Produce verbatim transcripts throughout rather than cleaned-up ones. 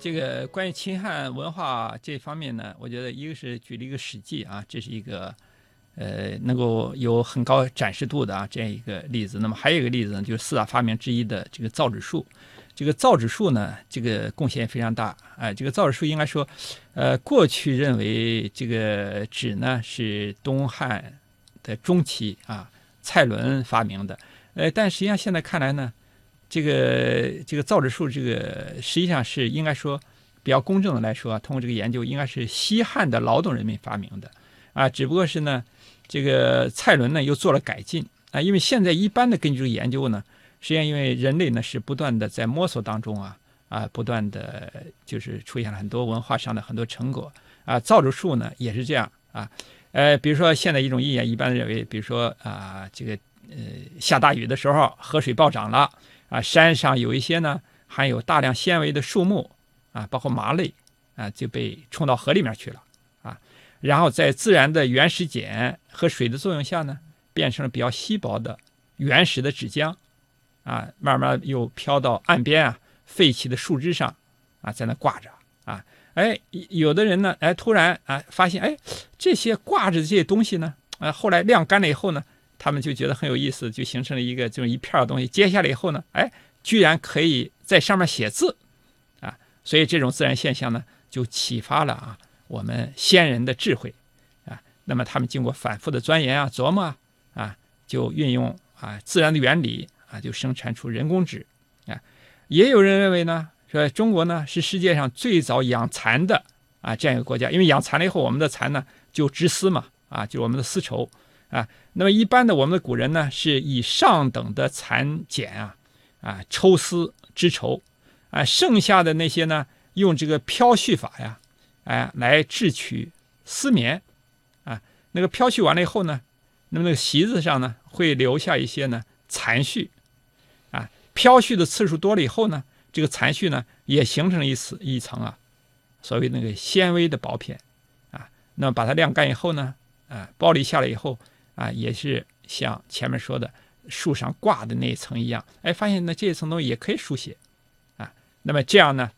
这个关于秦汉文化这方面呢，我觉得一个是举了一个史记啊，这是一个呃能够有很高展示度的啊这样一个例子。那么还有一个例子呢，就是四大发明之一的这个造纸术。这个造纸术呢，这个贡献非常大。哎，这个造纸术应该说，呃，过去认为这个纸呢是东汉的中期啊蔡伦发明的，呃，但实际上现在看来呢，这个这个造纸术这个实际上是应该说比较公正的来说啊，通过这个研究应该是西汉的劳动人民发明的啊，只不过是呢，这个蔡伦呢又做了改进啊，因为现在一般的根据研究呢。实际上，因为人类呢是不断的在摸索当中啊啊，不断的就是出现了很多文化上的很多成果啊。造纸术呢也是这样啊，呃，比如说现在一种意见一般认为，比如说啊这个呃下大雨的时候河水暴涨了啊，山上有一些呢含有大量纤维的树木啊，包括麻类啊就被冲到河里面去了啊，然后在自然的原始碱和水的作用下呢，变成了比较稀薄的原始的纸浆。啊，慢慢又飘到岸边啊，废弃的树枝上啊，在那挂着啊。哎，有的人呢，哎，突然啊，发现哎，这些挂着这些东西呢，啊，后来晾干了以后呢，他们就觉得很有意思，就形成了一个这种一片的东西。接下来以后呢，哎，居然可以在上面写字啊，所以这种自然现象呢，就启发了啊我们先人的智慧啊。那么他们经过反复的钻研啊、琢磨啊，啊就运用啊自然的原理。啊，就生产出人工纸，啊，也有人认为呢，说中国呢是世界上最早养蚕的啊这样一个国家，因为养蚕了以后，我们的蚕呢就织丝嘛，啊，就是我们的丝绸啊。那么一般的我们的古人呢是以上等的蚕茧啊啊抽丝织绸啊，剩下的那些呢用这个漂絮法呀，哎来制取丝棉啊，那个漂絮完了以后呢，那么那个席子上呢会留下一些呢蚕絮。啊，飘絮的次数多了以后呢，这个残絮呢也形成了一层一层啊，所谓那个纤维的薄片啊。那么把它晾干以后呢，啊，剥离下来以后啊，也是像前面说的树上挂的那一层一样，哎，发现呢这一层东西也可以书写啊。那么这样呢，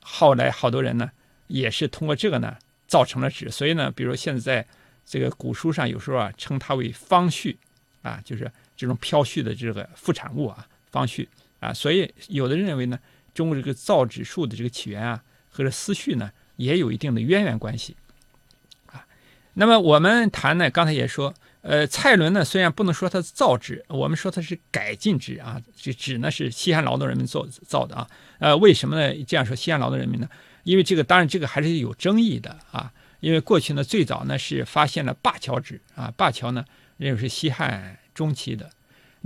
后来好多人呢也是通过这个呢造成了纸，所以呢，比如现在这个古书上有时候啊称它为方絮啊，就是这种飘絮的这个副产物啊。方絮啊，所以有的人认为呢，中国这个造纸术的这个起源啊，和这丝絮呢也有一定的渊源关系啊。那么我们谈呢，刚才也说，呃，蔡伦呢虽然不能说它是造纸，我们说它是改进纸啊，这纸呢是西汉劳动人民做造的啊。呃，为什么呢？这样说西汉劳动人民呢？因为这个当然这个还是有争议的啊，因为过去呢最早呢是发现了灞桥纸啊，灞桥呢认为是西汉中期的。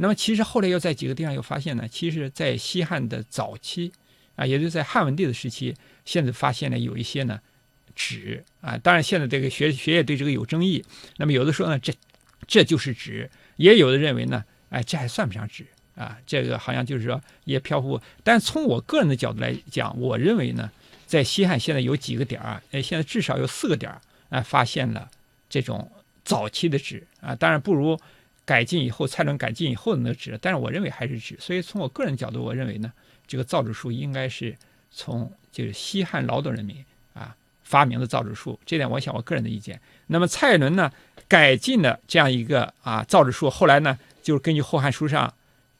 那么其实后来又在几个地方又发现呢，其实在西汉的早期啊，也就是在汉文帝的时期，现在发现了有一些呢纸啊，当然现在这个学学业对这个有争议，那么有的说呢这这就是纸，也有的认为呢哎这还算不上纸啊，这个好像就是说也飘忽。但从我个人的角度来讲，我认为呢在西汉现在有几个点啊，哎现在至少有四个点啊发现了这种早期的纸啊，当然不如改进以后，蔡伦改进以后的那个纸，但是我认为还是纸。所以从我个人角度，我认为呢，这个造纸术应该是从就是西汉劳动人民啊发明的造纸术，这点我想我个人的意见。那么蔡伦呢改进了这样一个啊造纸术，后来呢就是根据《后汉书》上，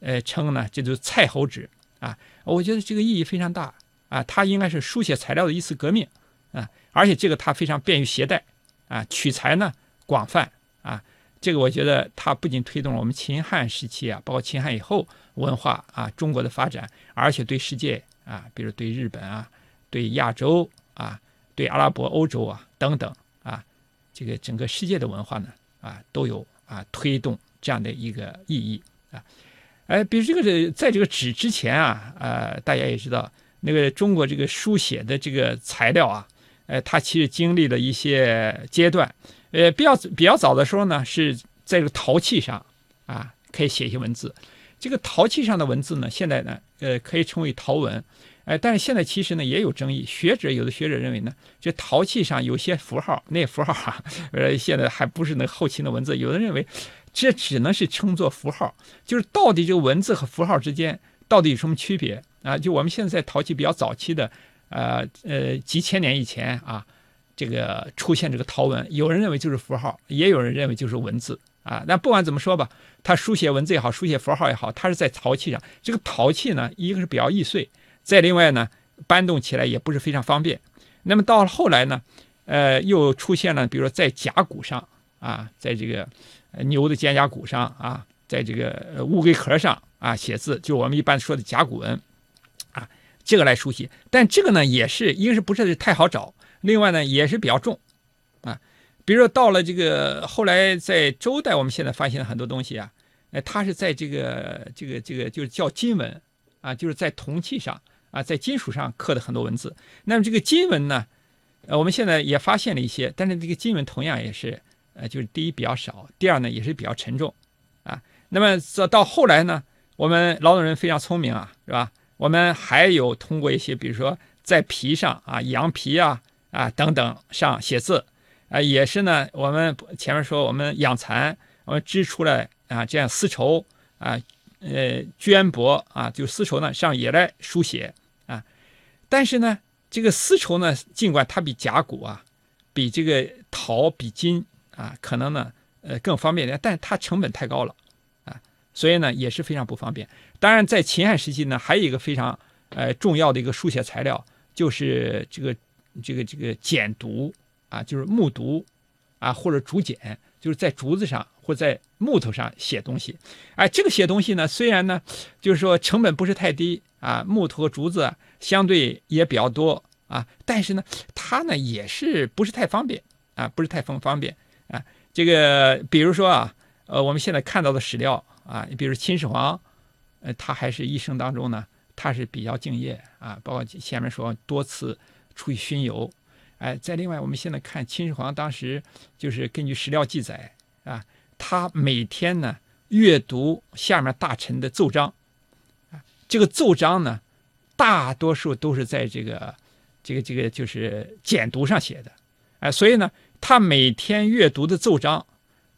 呃称呢这就是蔡侯纸啊，我觉得这个意义非常大啊，它应该是书写材料的一次革命啊，而且这个它非常便于携带啊，取材呢广泛啊。这个我觉得它不仅推动了我们秦汉时期啊，包括秦汉以后文化啊中国的发展，而且对世界啊，比如对日本啊、对亚洲啊、对阿拉伯、欧洲啊等等啊，这个整个世界的文化呢啊都有啊推动这样的一个意义啊。哎，比如这个在这个纸之前啊，呃，大家也知道那个中国这个书写的这个材料啊，呃，它其实经历了一些阶段。呃，比较比较早的时候呢，是在这个陶器上啊，可以写一些文字。这个陶器上的文字呢，现在呢，呃，可以称为陶文。哎、呃，但是现在其实呢，也有争议。学者有的学者认为呢，这陶器上有些符号，那些符号啊，呃，现在还不是那个后期的文字。有的认为，这只能是称作符号，就是到底这个文字和符号之间到底有什么区别啊？就我们现在陶器比较早期的，呃呃几千年以前啊，这个出现这个陶文，有人认为就是符号，也有人认为就是文字啊。但不管怎么说吧，他书写文字也好，书写符号也好，它是在陶器上。这个陶器呢，一个是比较易碎，再另外呢，搬动起来也不是非常方便。那么到了后来呢，呃，又出现了，比如说在甲骨上啊，在这个牛的肩胛骨上啊，在这个乌龟壳上啊写字，就我们一般说的甲骨文啊，这个来书写。但这个呢，也是一个是不是太好找，另外呢也是比较重啊。比如说到了这个后来，在周代，我们现在发现了很多东西啊，呃，它是在这个这个这个就是叫金文啊，就是在铜器上啊，在金属上刻的很多文字。那么这个金文呢，呃，我们现在也发现了一些，但是这个金文同样也是。呃，就是第一比较少，第二呢也是比较沉重，啊，那么到后来呢，我们劳动人非常聪明啊，是吧？我们还有通过一些，比如说在皮上啊，羊皮啊啊等等上写字，啊，也是呢，我们前面说我们养蚕，我们织出来啊这样丝绸啊，呃绢帛啊，就丝绸呢上也来书写啊，但是呢，这个丝绸呢，尽管它比甲骨啊，比这个陶比金。啊，可能呢，呃，更方便一点，但是它成本太高了，啊，所以呢也是非常不方便。当然，在秦汉时期呢，还有一个非常呃重要的一个书写材料，就是这个这个这个剪牍啊，就是木牍啊，或者竹简，就是在竹子上或在木头上写东西。哎，这个写东西呢，虽然呢，就是说成本不是太低啊，木头和竹子、啊、相对也比较多啊，但是呢，它呢也是不是太方便啊，不是太方方便。啊，这个比如说啊，呃，我们现在看到的史料啊，比如秦始皇，呃，他还是一生当中呢，他是比较敬业啊，包括前面说多次出去巡游，哎，再另外我们现在看秦始皇当时就是根据史料记载啊，他每天呢阅读下面大臣的奏章，啊，这个奏章呢，大多数都是在这个这个这个就是简牍上写的，哎，所以呢。他每天阅读的奏章，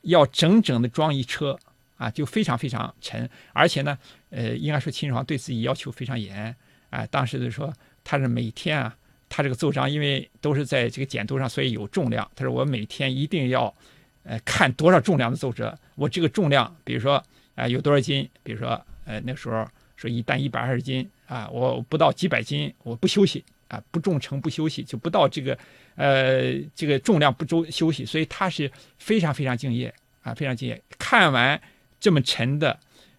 要整整的装一车啊，就非常非常沉。而且呢，呃，应该说秦始皇对自己要求非常严啊。当时就说他是每天啊，他这个奏章因为都是在这个简牍上，所以有重量。他说我每天一定要，呃，看多少重量的奏折。我这个重量，比如说啊、呃、有多少斤？比如说呃那时候说一担一百二十斤啊，我不到几百斤我不休息。啊，不重乘不休息，就不到这个，呃，这个重量不周休息，所以他是非常非常敬业啊，非常敬业。看完这么沉的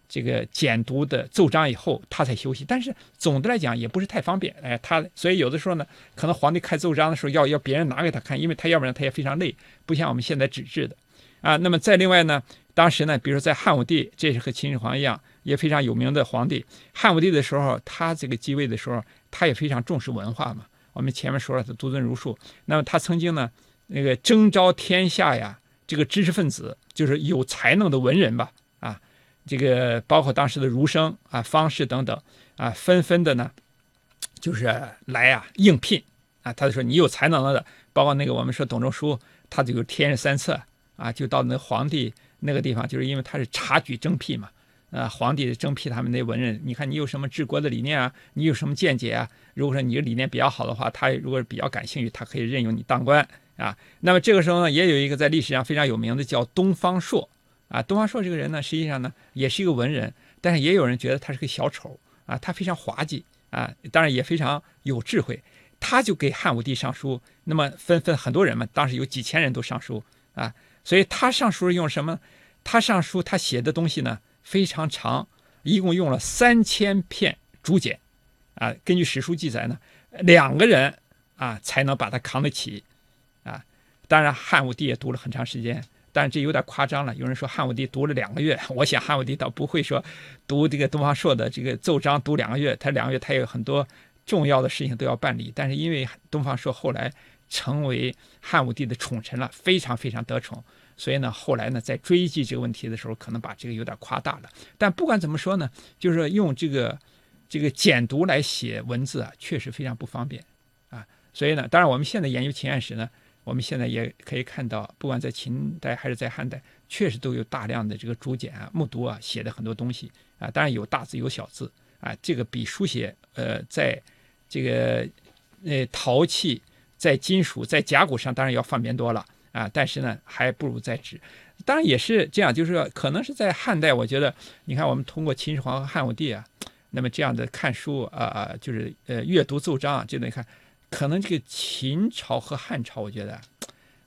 这个简牍的奏章以后，他才休息。但是总的来讲也不是太方便，哎，他所以有的时候呢，可能皇帝看奏章的时候要要别人拿给他看，因为他要不然他也非常累，不像我们现在纸质的啊。那么再另外呢，当时呢，比如说在汉武帝，这是和秦始皇一样也非常有名的皇帝。汉武帝的时候，他这个继位的时候。他也非常重视文化嘛，我们前面说了他独尊儒术，那么他曾经呢，那个征召天下呀，这个知识分子，就是有才能的文人吧，啊，这个包括当时的儒生啊、方士等等啊，纷纷的呢，就是来啊应聘啊，他就说你有才能的，包括那个我们说董仲舒，他就有天人三策啊，就到那皇帝那个地方，就是因为他是察举征辟嘛。呃，皇帝征辟他们那文人，你看你有什么治国的理念啊？你有什么见解啊？如果说你的理念比较好的话，他如果比较感兴趣，他可以任用你当官啊。那么这个时候呢，也有一个在历史上非常有名的叫东方朔啊。东方朔这个人呢，实际上呢也是一个文人，但是也有人觉得他是个小丑啊，他非常滑稽啊，当然也非常有智慧。他就给汉武帝上书，那么纷纷很多人嘛，当时有几千人都上书啊。所以他上书用什么？他上书他写的东西呢？非常长，一共用了三千片竹简，啊，根据史书记载呢，两个人啊才能把它扛得起，啊，当然汉武帝也读了很长时间，但这有点夸张了。有人说汉武帝读了两个月，我想汉武帝倒不会说读这个东方朔的这个奏章读两个月，他两个月他有很多重要的事情都要办理，但是因为东方朔后来成为汉武帝的宠臣了，非常非常得宠。所以呢，后来呢，在追记这个问题的时候，可能把这个有点夸大了。但不管怎么说呢，就是用这个这个简牍来写文字啊，确实非常不方便啊。所以呢，当然我们现在研究秦汉史呢，我们现在也可以看到，不管在秦代还是在汉代，确实都有大量的这个竹简啊、木牍啊写的很多东西啊。当然有大字有小字啊，这个比书写呃在这个呃陶器在金属在甲骨上当然要方便多了啊，但是呢还不如在纸。当然也是这样，就是可能是在汉代，我觉得你看我们通过秦始皇和汉武帝啊，那么这样的看书啊、呃、就是呃阅读奏章啊，这种看可能这个秦朝和汉朝，我觉得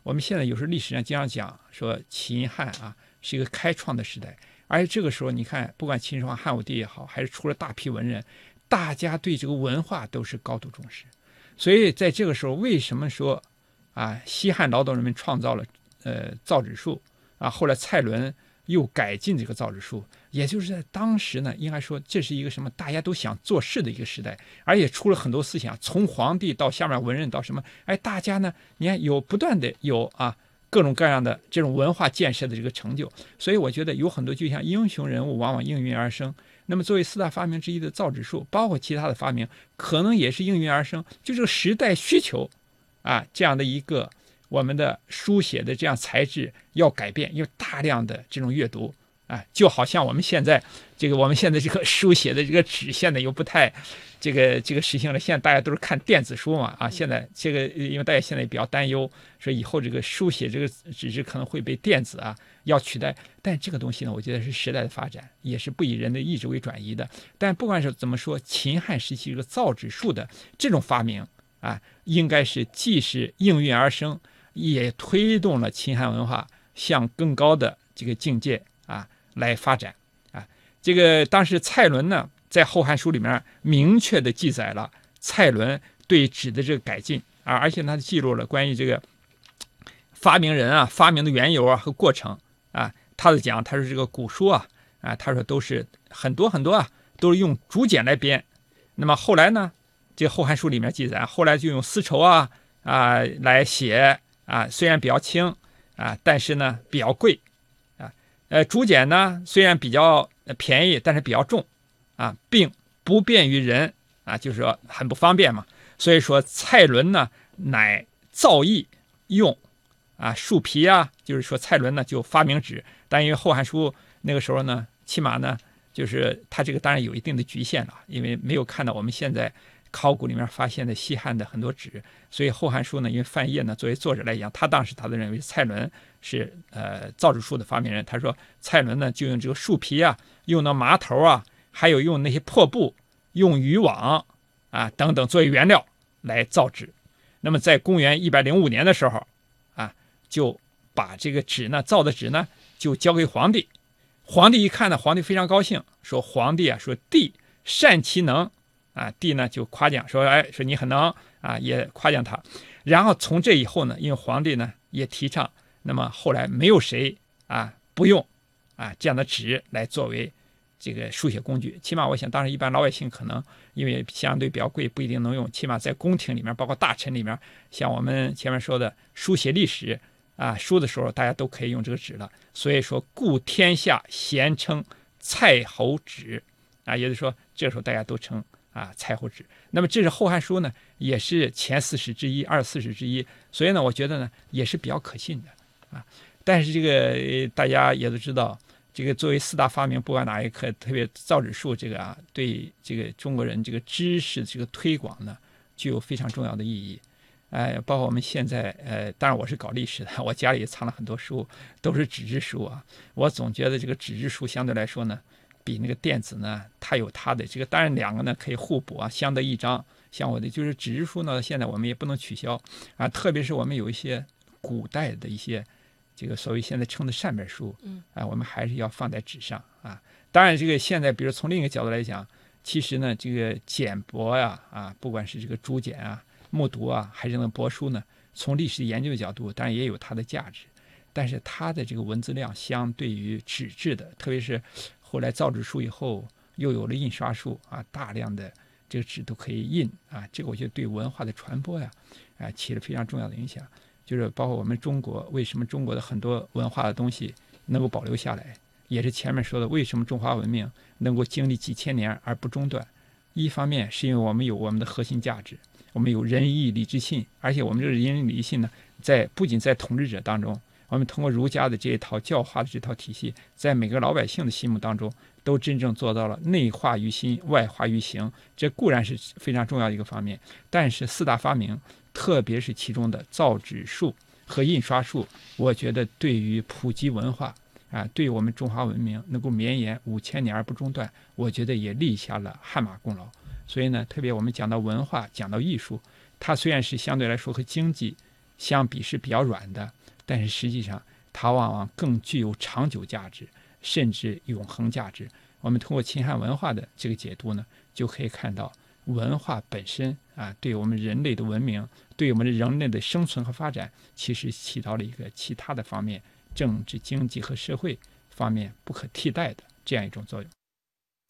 我们现在有时候历史上经常讲说秦汉啊是一个开创的时代，而且这个时候你看不管秦始皇汉武帝也好，还是出了大批文人，大家对这个文化都是高度重视。所以在这个时候为什么说啊西汉劳动人民创造了呃造纸术啊，后来蔡伦又改进这个造纸术，也就是在当时呢，应该说这是一个什么大家都想做事的一个时代，而且出了很多思想，从皇帝到下面文人到什么，哎，大家呢，你看有不断的有啊各种各样的这种文化建设的这个成就，所以我觉得有很多就像英雄人物往往应运而生。那么作为四大发明之一的造纸术，包括其他的发明，可能也是应运而生，就这个时代需求啊这样的一个。我们的书写的这样材质要改变，因为大量的这种阅读啊，就好像我们现在这个我们现在这个书写的这个纸现在又不太这个这个实行了，现在大家都是看电子书嘛啊，现在这个因为大家现在也比较担忧说以后这个书写这个纸质可能会被电子啊要取代，但这个东西呢，我觉得是时代的发展，也是不以人的意志为转移的。但不管是怎么说，秦汉时期这个造纸术的这种发明啊，应该是既是应运而生，也推动了秦汉文化向更高的这个境界啊来发展啊。这个当时蔡伦呢，在《后汉书》里面明确的记载了蔡伦对纸的这个改进啊，而且他记录了关于这个发明人啊、发明的缘由啊和过程啊。他的讲，他说这个古书啊啊，他说都是很多很多啊，都是用竹简来编。那么后来呢，这《后汉书》里面记载，后来就用丝绸啊啊来写。啊，虽然比较轻啊，但是呢比较贵啊。呃，竹简呢虽然比较便宜，但是比较重啊，并不便于人啊，就是说很不方便嘛。所以说蔡伦呢乃造诣用啊树皮啊，就是说蔡伦呢就发明纸，但因为《后汉书》那个时候呢，起码呢就是它这个当然有一定的局限了，因为没有看到我们现在。考古里面发现的西汉的很多纸，所以《后汉书》呢，因为范晔呢作为作者来讲，他当时他都认为蔡伦是呃造纸术的发明人。他说蔡伦呢就用这个树皮啊，用到麻头啊，还有用那些破布、用渔网啊等等作为原料来造纸。那么在公元一百零五年的时候啊，就把这个纸呢造的纸呢就交给皇帝。皇帝一看呢，皇帝非常高兴，说皇帝啊说帝善其能。啊，帝呢就夸奖说，哎，说你很能啊，也夸奖他。然后从这以后呢，因为皇帝呢也提倡，那么后来没有谁啊不用啊这样的纸来作为这个书写工具。起码我想，当时一般老百姓可能因为相对比较贵，不一定能用。起码在宫廷里面，包括大臣里面，像我们前面说的书写历史啊书的时候，大家都可以用这个纸了。所以说，故天下咸称蔡侯纸啊，也就是说，这时候大家都称。啊，蔡侯纸。那么这是《后汉书》呢，也是前四史之一、二十四史之一，所以呢，我觉得呢也是比较可信的啊。但是这个大家也都知道，这个作为四大发明，不管哪一科，特别造纸术这个啊，对这个中国人这个知识这个推广呢，具有非常重要的意义。哎、呃，包括我们现在呃，当然我是搞历史的，我家里也藏了很多书，都是纸质书啊。我总觉得这个纸质书相对来说呢。比那个电子呢，它有它的这个，当然两个呢可以互补啊，相得益彰。像我的就是纸质书呢，现在我们也不能取消啊，特别是我们有一些古代的一些这个所谓现在称的善本书，啊，我们还是要放在纸上啊。当然，这个现在比如从另一个角度来讲，其实呢，这个简帛呀、啊，啊，不管是这个竹简啊、木牍啊，还是那帛书呢，从历史研究的角度，当然也有它的价值，但是它的这个文字量相对于纸质的，特别是。后来造纸术以后，又有了印刷术啊，大量的这个纸都可以印啊，这个我觉得对文化的传播呀，啊起了非常重要的影响。就是包括我们中国，为什么中国的很多文化的东西能够保留下来，也是前面说的，为什么中华文明能够经历几千年而不中断？一方面是因为我们有我们的核心价值，我们有仁义礼智信，而且我们这个仁义礼智信呢，在不仅在统治者当中，我们通过儒家的这一套教化的这套体系，在每个老百姓的心目当中都真正做到了内化于心，外化于行，这固然是非常重要的一个方面，但是四大发明，特别是其中的造纸术和印刷术，我觉得对于普及文化啊，对于我们中华文明能够绵延五千年而不中断，我觉得也立下了汗马功劳。所以呢，特别我们讲到文化，讲到艺术，它虽然是相对来说和经济相比是比较软的，但是实际上它往往更具有长久价值，甚至永恒价值。我们通过秦汉文化的这个解读呢，就可以看到文化本身啊，对我们人类的文明，对我们人类的生存和发展，其实起到了一个其他的方面，政治、经济和社会方面不可替代的这样一种作用。